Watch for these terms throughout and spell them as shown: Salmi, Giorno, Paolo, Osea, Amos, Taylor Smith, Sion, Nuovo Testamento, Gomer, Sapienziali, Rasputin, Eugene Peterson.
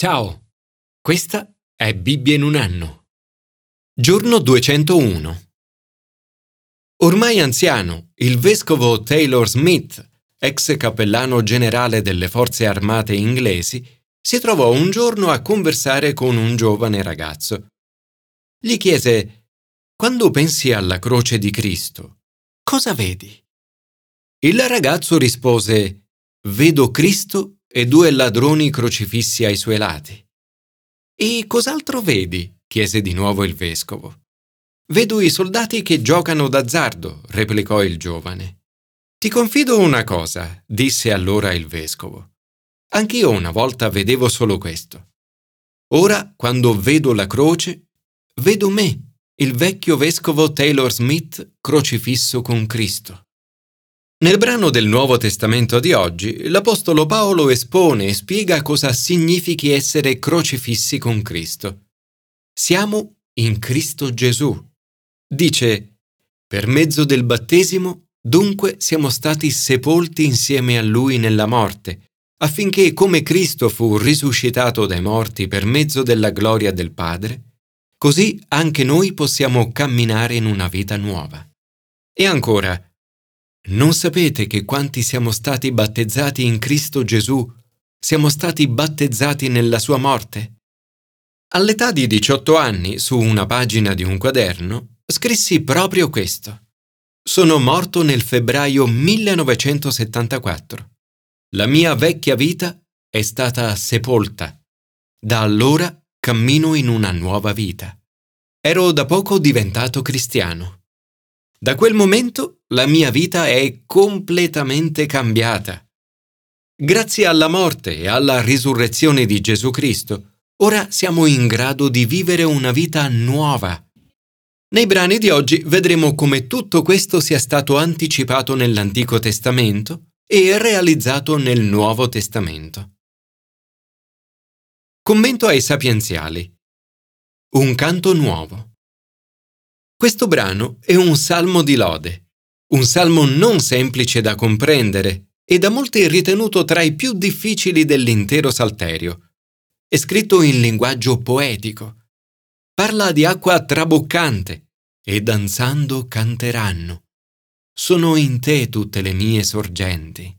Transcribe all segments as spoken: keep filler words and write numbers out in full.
Ciao, questa è Bibbia in un anno. Giorno duecentouno. Ormai anziano, il vescovo Taylor Smith, ex cappellano generale delle forze armate inglesi, si trovò un giorno a conversare con un giovane ragazzo. Gli chiese: «Quando pensi alla croce di Cristo, cosa vedi?» Il ragazzo rispose: «Vedo Cristo e due ladroni crocifissi ai suoi lati». «E cos'altro vedi?» chiese di nuovo il vescovo. «Vedo i soldati che giocano d'azzardo», replicò il giovane. «Ti confido una cosa», disse allora il vescovo. «Anch'io una volta vedevo solo questo. Ora, quando vedo la croce, vedo me, il vecchio vescovo Taylor Smith, crocifisso con Cristo». Nel brano del Nuovo Testamento di oggi, l'apostolo Paolo espone e spiega cosa significhi essere crocifissi con Cristo. Siamo in Cristo Gesù. Dice: «Per mezzo del battesimo, dunque, siamo stati sepolti insieme a Lui nella morte, affinché, come Cristo fu risuscitato dai morti per mezzo della gloria del Padre, così anche noi possiamo camminare in una vita nuova». E ancora: «Non sapete che quanti siamo stati battezzati in Cristo Gesù, siamo stati battezzati nella sua morte?» All'età di diciotto anni, su una pagina di un quaderno, scrissi proprio questo. Sono morto nel febbraio millenovecentosettantaquattro. La mia vecchia vita è stata sepolta. Da allora cammino in una nuova vita. Ero da poco diventato cristiano. Da quel momento la mia vita è completamente cambiata. Grazie alla morte e alla risurrezione di Gesù Cristo, ora siamo in grado di vivere una vita nuova. Nei brani di oggi vedremo come tutto questo sia stato anticipato nell'Antico Testamento e realizzato nel Nuovo Testamento. Commento ai Sapienziali. Un canto nuovo. Questo brano è un salmo di lode. Un salmo non semplice da comprendere e da molti ritenuto tra i più difficili dell'intero Salterio. È scritto in linguaggio poetico. Parla di acqua traboccante e danzando canteranno. Sono in te tutte le mie sorgenti.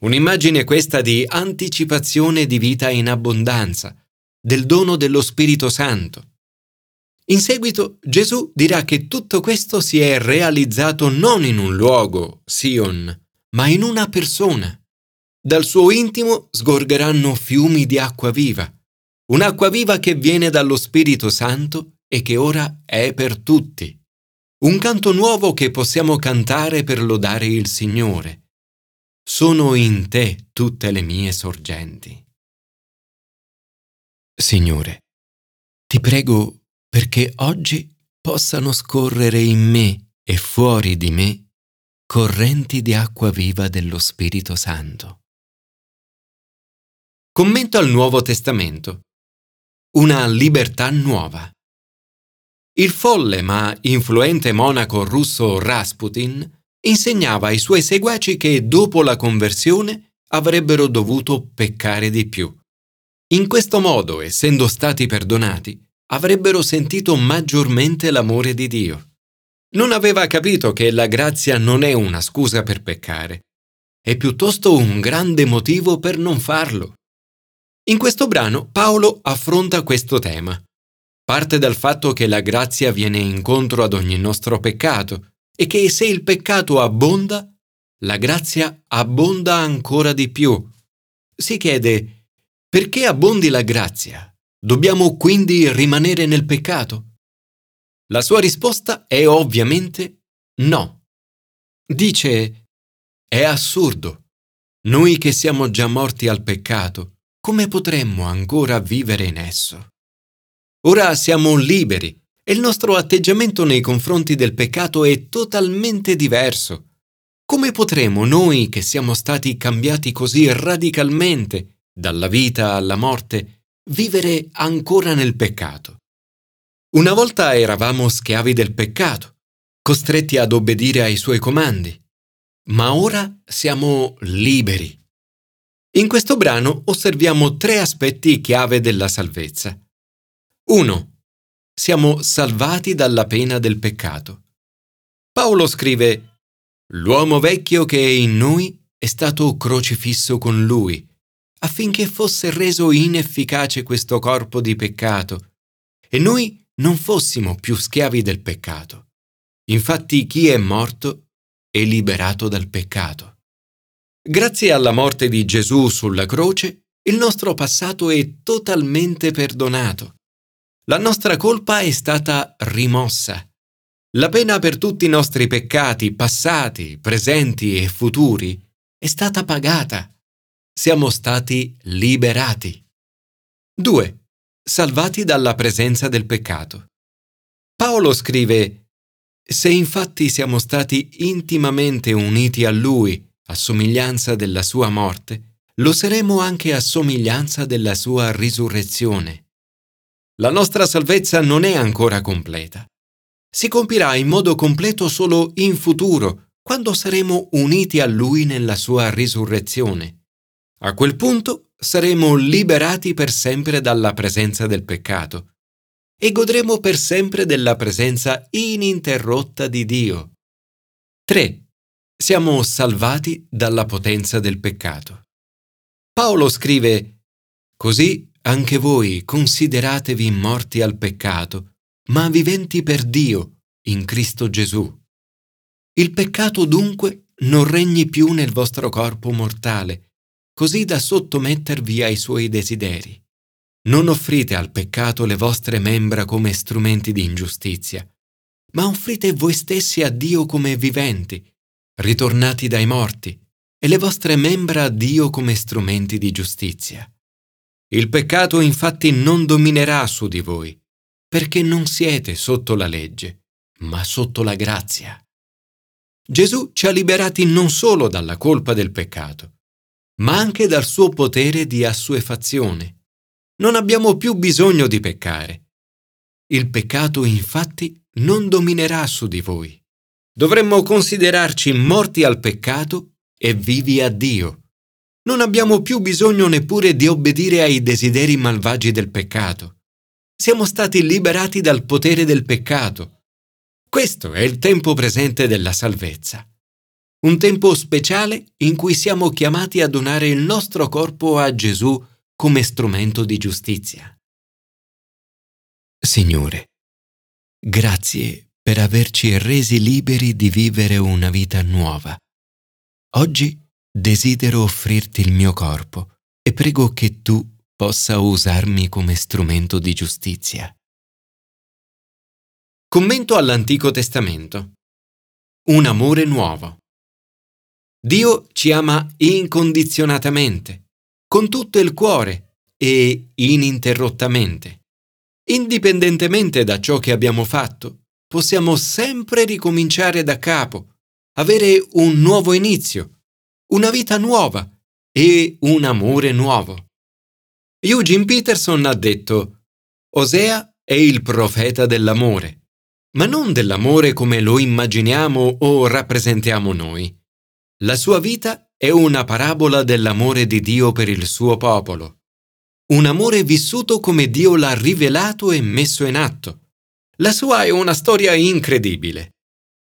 Un'immagine questa di anticipazione di vita in abbondanza, del dono dello Spirito Santo. In seguito Gesù dirà che tutto questo si è realizzato non in un luogo, Sion, ma in una persona. Dal suo intimo sgorgeranno fiumi di acqua viva, un'acqua viva che viene dallo Spirito Santo e che ora è per tutti. Un canto nuovo che possiamo cantare per lodare il Signore. Sono in te tutte le mie sorgenti. Signore, ti prego perché oggi possano scorrere in me e fuori di me correnti di acqua viva dello Spirito Santo. Commento al Nuovo Testamento. Una libertà nuova. Il folle ma influente monaco russo Rasputin insegnava ai suoi seguaci che dopo la conversione avrebbero dovuto peccare di più. In questo modo, essendo stati perdonati, avrebbero sentito maggiormente l'amore di Dio. Non aveva capito che la grazia non è una scusa per peccare, è piuttosto un grande motivo per non farlo. In questo brano Paolo affronta questo tema. Parte dal fatto che la grazia viene incontro ad ogni nostro peccato e che se il peccato abbonda, la grazia abbonda ancora di più. Si chiede: perché abbondi la grazia? Dobbiamo quindi rimanere nel peccato? La sua risposta è ovviamente no. Dice: è assurdo. Noi che siamo già morti al peccato, come potremmo ancora vivere in esso? Ora siamo liberi e il nostro atteggiamento nei confronti del peccato è totalmente diverso. Come potremo noi che siamo stati cambiati così radicalmente, dalla vita alla morte, vivere ancora nel peccato? Una volta eravamo schiavi del peccato, costretti ad obbedire ai suoi comandi, ma ora siamo liberi. In questo brano osserviamo tre aspetti chiave della salvezza. uno. Siamo salvati dalla pena del peccato. Paolo scrive: «L'uomo vecchio che è in noi è stato crocifisso con lui, affinché fosse reso inefficace questo corpo di peccato, e noi non fossimo più schiavi del peccato. Infatti chi è morto è liberato dal peccato». Grazie alla morte di Gesù sulla croce, il nostro passato è totalmente perdonato. La nostra colpa è stata rimossa. La pena per tutti i nostri peccati, passati, presenti e futuri, è stata pagata. Siamo stati liberati. due. Salvati dalla presenza del peccato. Paolo scrive: «Se infatti siamo stati intimamente uniti a Lui, a somiglianza della Sua morte, lo saremo anche a somiglianza della Sua risurrezione». La nostra salvezza non è ancora completa. Si compirà in modo completo solo in futuro, quando saremo uniti a Lui nella Sua risurrezione. A quel punto saremo liberati per sempre dalla presenza del peccato e godremo per sempre della presenza ininterrotta di Dio. tre. Siamo salvati dalla potenza del peccato. Paolo scrive: «Così anche voi consideratevi morti al peccato, ma viventi per Dio in Cristo Gesù. Il peccato dunque non regni più nel vostro corpo mortale, così da sottomettervi ai suoi desideri. Non offrite al peccato le vostre membra come strumenti di ingiustizia, ma offrite voi stessi a Dio come viventi, ritornati dai morti, e le vostre membra a Dio come strumenti di giustizia. Il peccato infatti non dominerà su di voi, perché non siete sotto la legge, ma sotto la grazia». Gesù ci ha liberati non solo dalla colpa del peccato, ma anche dal suo potere di assuefazione. Non abbiamo più bisogno di peccare. Il peccato infatti non dominerà su di voi. Dovremmo considerarci morti al peccato e vivi a Dio. Non abbiamo più bisogno neppure di obbedire ai desideri malvagi del peccato. Siamo stati liberati dal potere del peccato. Questo è il tempo presente della salvezza. Un tempo speciale in cui siamo chiamati a donare il nostro corpo a Gesù come strumento di giustizia. Signore, grazie per averci resi liberi di vivere una vita nuova. Oggi desidero offrirti il mio corpo e prego che tu possa usarmi come strumento di giustizia. Commento all'Antico Testamento. Un amore nuovo. Dio ci ama incondizionatamente, con tutto il cuore e ininterrottamente. Indipendentemente da ciò che abbiamo fatto, possiamo sempre ricominciare da capo, avere un nuovo inizio, una vita nuova e un amore nuovo. Eugene Peterson ha detto: «Osea è il profeta dell'amore, ma non dell'amore come lo immaginiamo o rappresentiamo noi. La sua vita è una parabola dell'amore di Dio per il suo popolo. Un amore vissuto come Dio l'ha rivelato e messo in atto. La sua è una storia incredibile.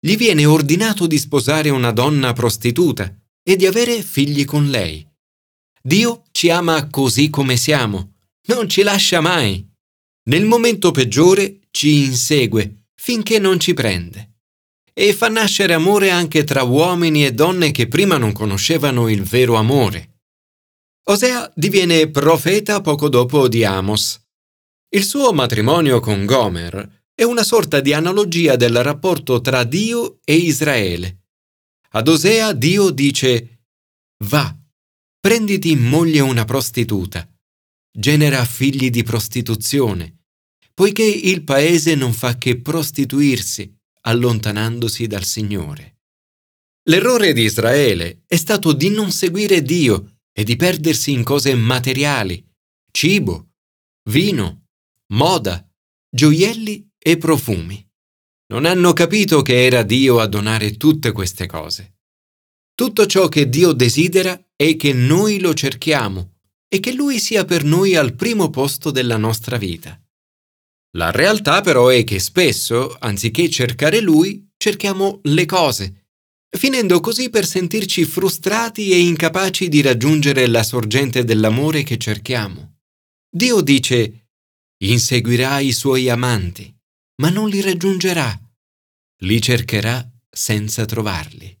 Gli viene ordinato di sposare una donna prostituta e di avere figli con lei. Dio ci ama così come siamo, non ci lascia mai. Nel momento peggiore ci insegue finché non ci prende. E fa nascere amore anche tra uomini e donne che prima non conoscevano il vero amore». Osea diviene profeta poco dopo di Amos. Il suo matrimonio con Gomer è una sorta di analogia del rapporto tra Dio e Israele. Ad Osea Dio dice: «Va, prenditi in moglie una prostituta, genera figli di prostituzione, poiché il paese non fa che prostituirsi, allontanandosi dal Signore». L'errore di Israele è stato di non seguire Dio e di perdersi in cose materiali, cibo, vino, moda, gioielli e profumi. Non hanno capito che era Dio a donare tutte queste cose. Tutto ciò che Dio desidera è che noi lo cerchiamo e che Lui sia per noi al primo posto della nostra vita. La realtà però è che spesso, anziché cercare Lui, cerchiamo le cose, finendo così per sentirci frustrati e incapaci di raggiungere la sorgente dell'amore che cerchiamo. Dio dice: inseguirà i suoi amanti, ma non li raggiungerà. Li cercherà senza trovarli.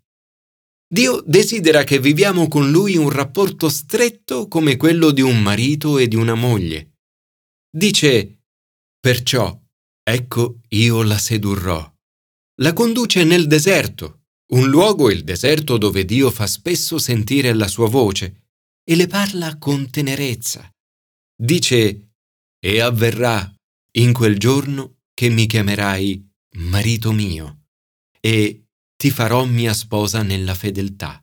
Dio desidera che viviamo con Lui un rapporto stretto come quello di un marito e di una moglie. Dice: perciò, ecco io la sedurrò. La conduce nel deserto, un luogo, il deserto, dove Dio fa spesso sentire la sua voce e le parla con tenerezza. Dice: e avverrà in quel giorno che mi chiamerai marito mio e ti farò mia sposa nella fedeltà.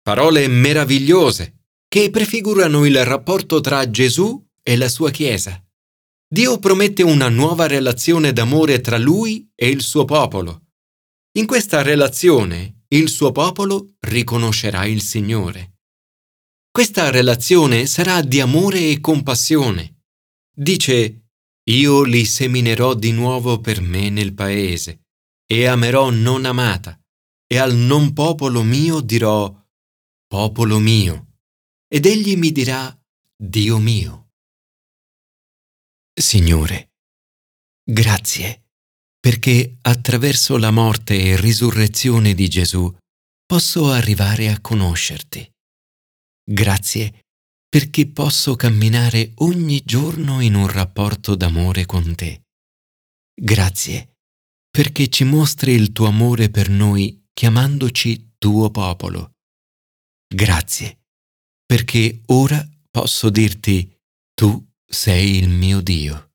Parole meravigliose che prefigurano il rapporto tra Gesù e la sua Chiesa. Dio promette una nuova relazione d'amore tra Lui e il suo popolo. In questa relazione il suo popolo riconoscerà il Signore. Questa relazione sarà di amore e compassione. Dice: io li seminerò di nuovo per me nel paese, e amerò non amata, e al non popolo mio dirò: popolo mio, ed egli mi dirà: Dio mio. Signore, grazie, perché attraverso la morte e risurrezione di Gesù posso arrivare a conoscerti. Grazie, perché posso camminare ogni giorno in un rapporto d'amore con te. Grazie, perché ci mostri il tuo amore per noi chiamandoci tuo popolo. Grazie, perché ora posso dirti: tu sei il mio Dio.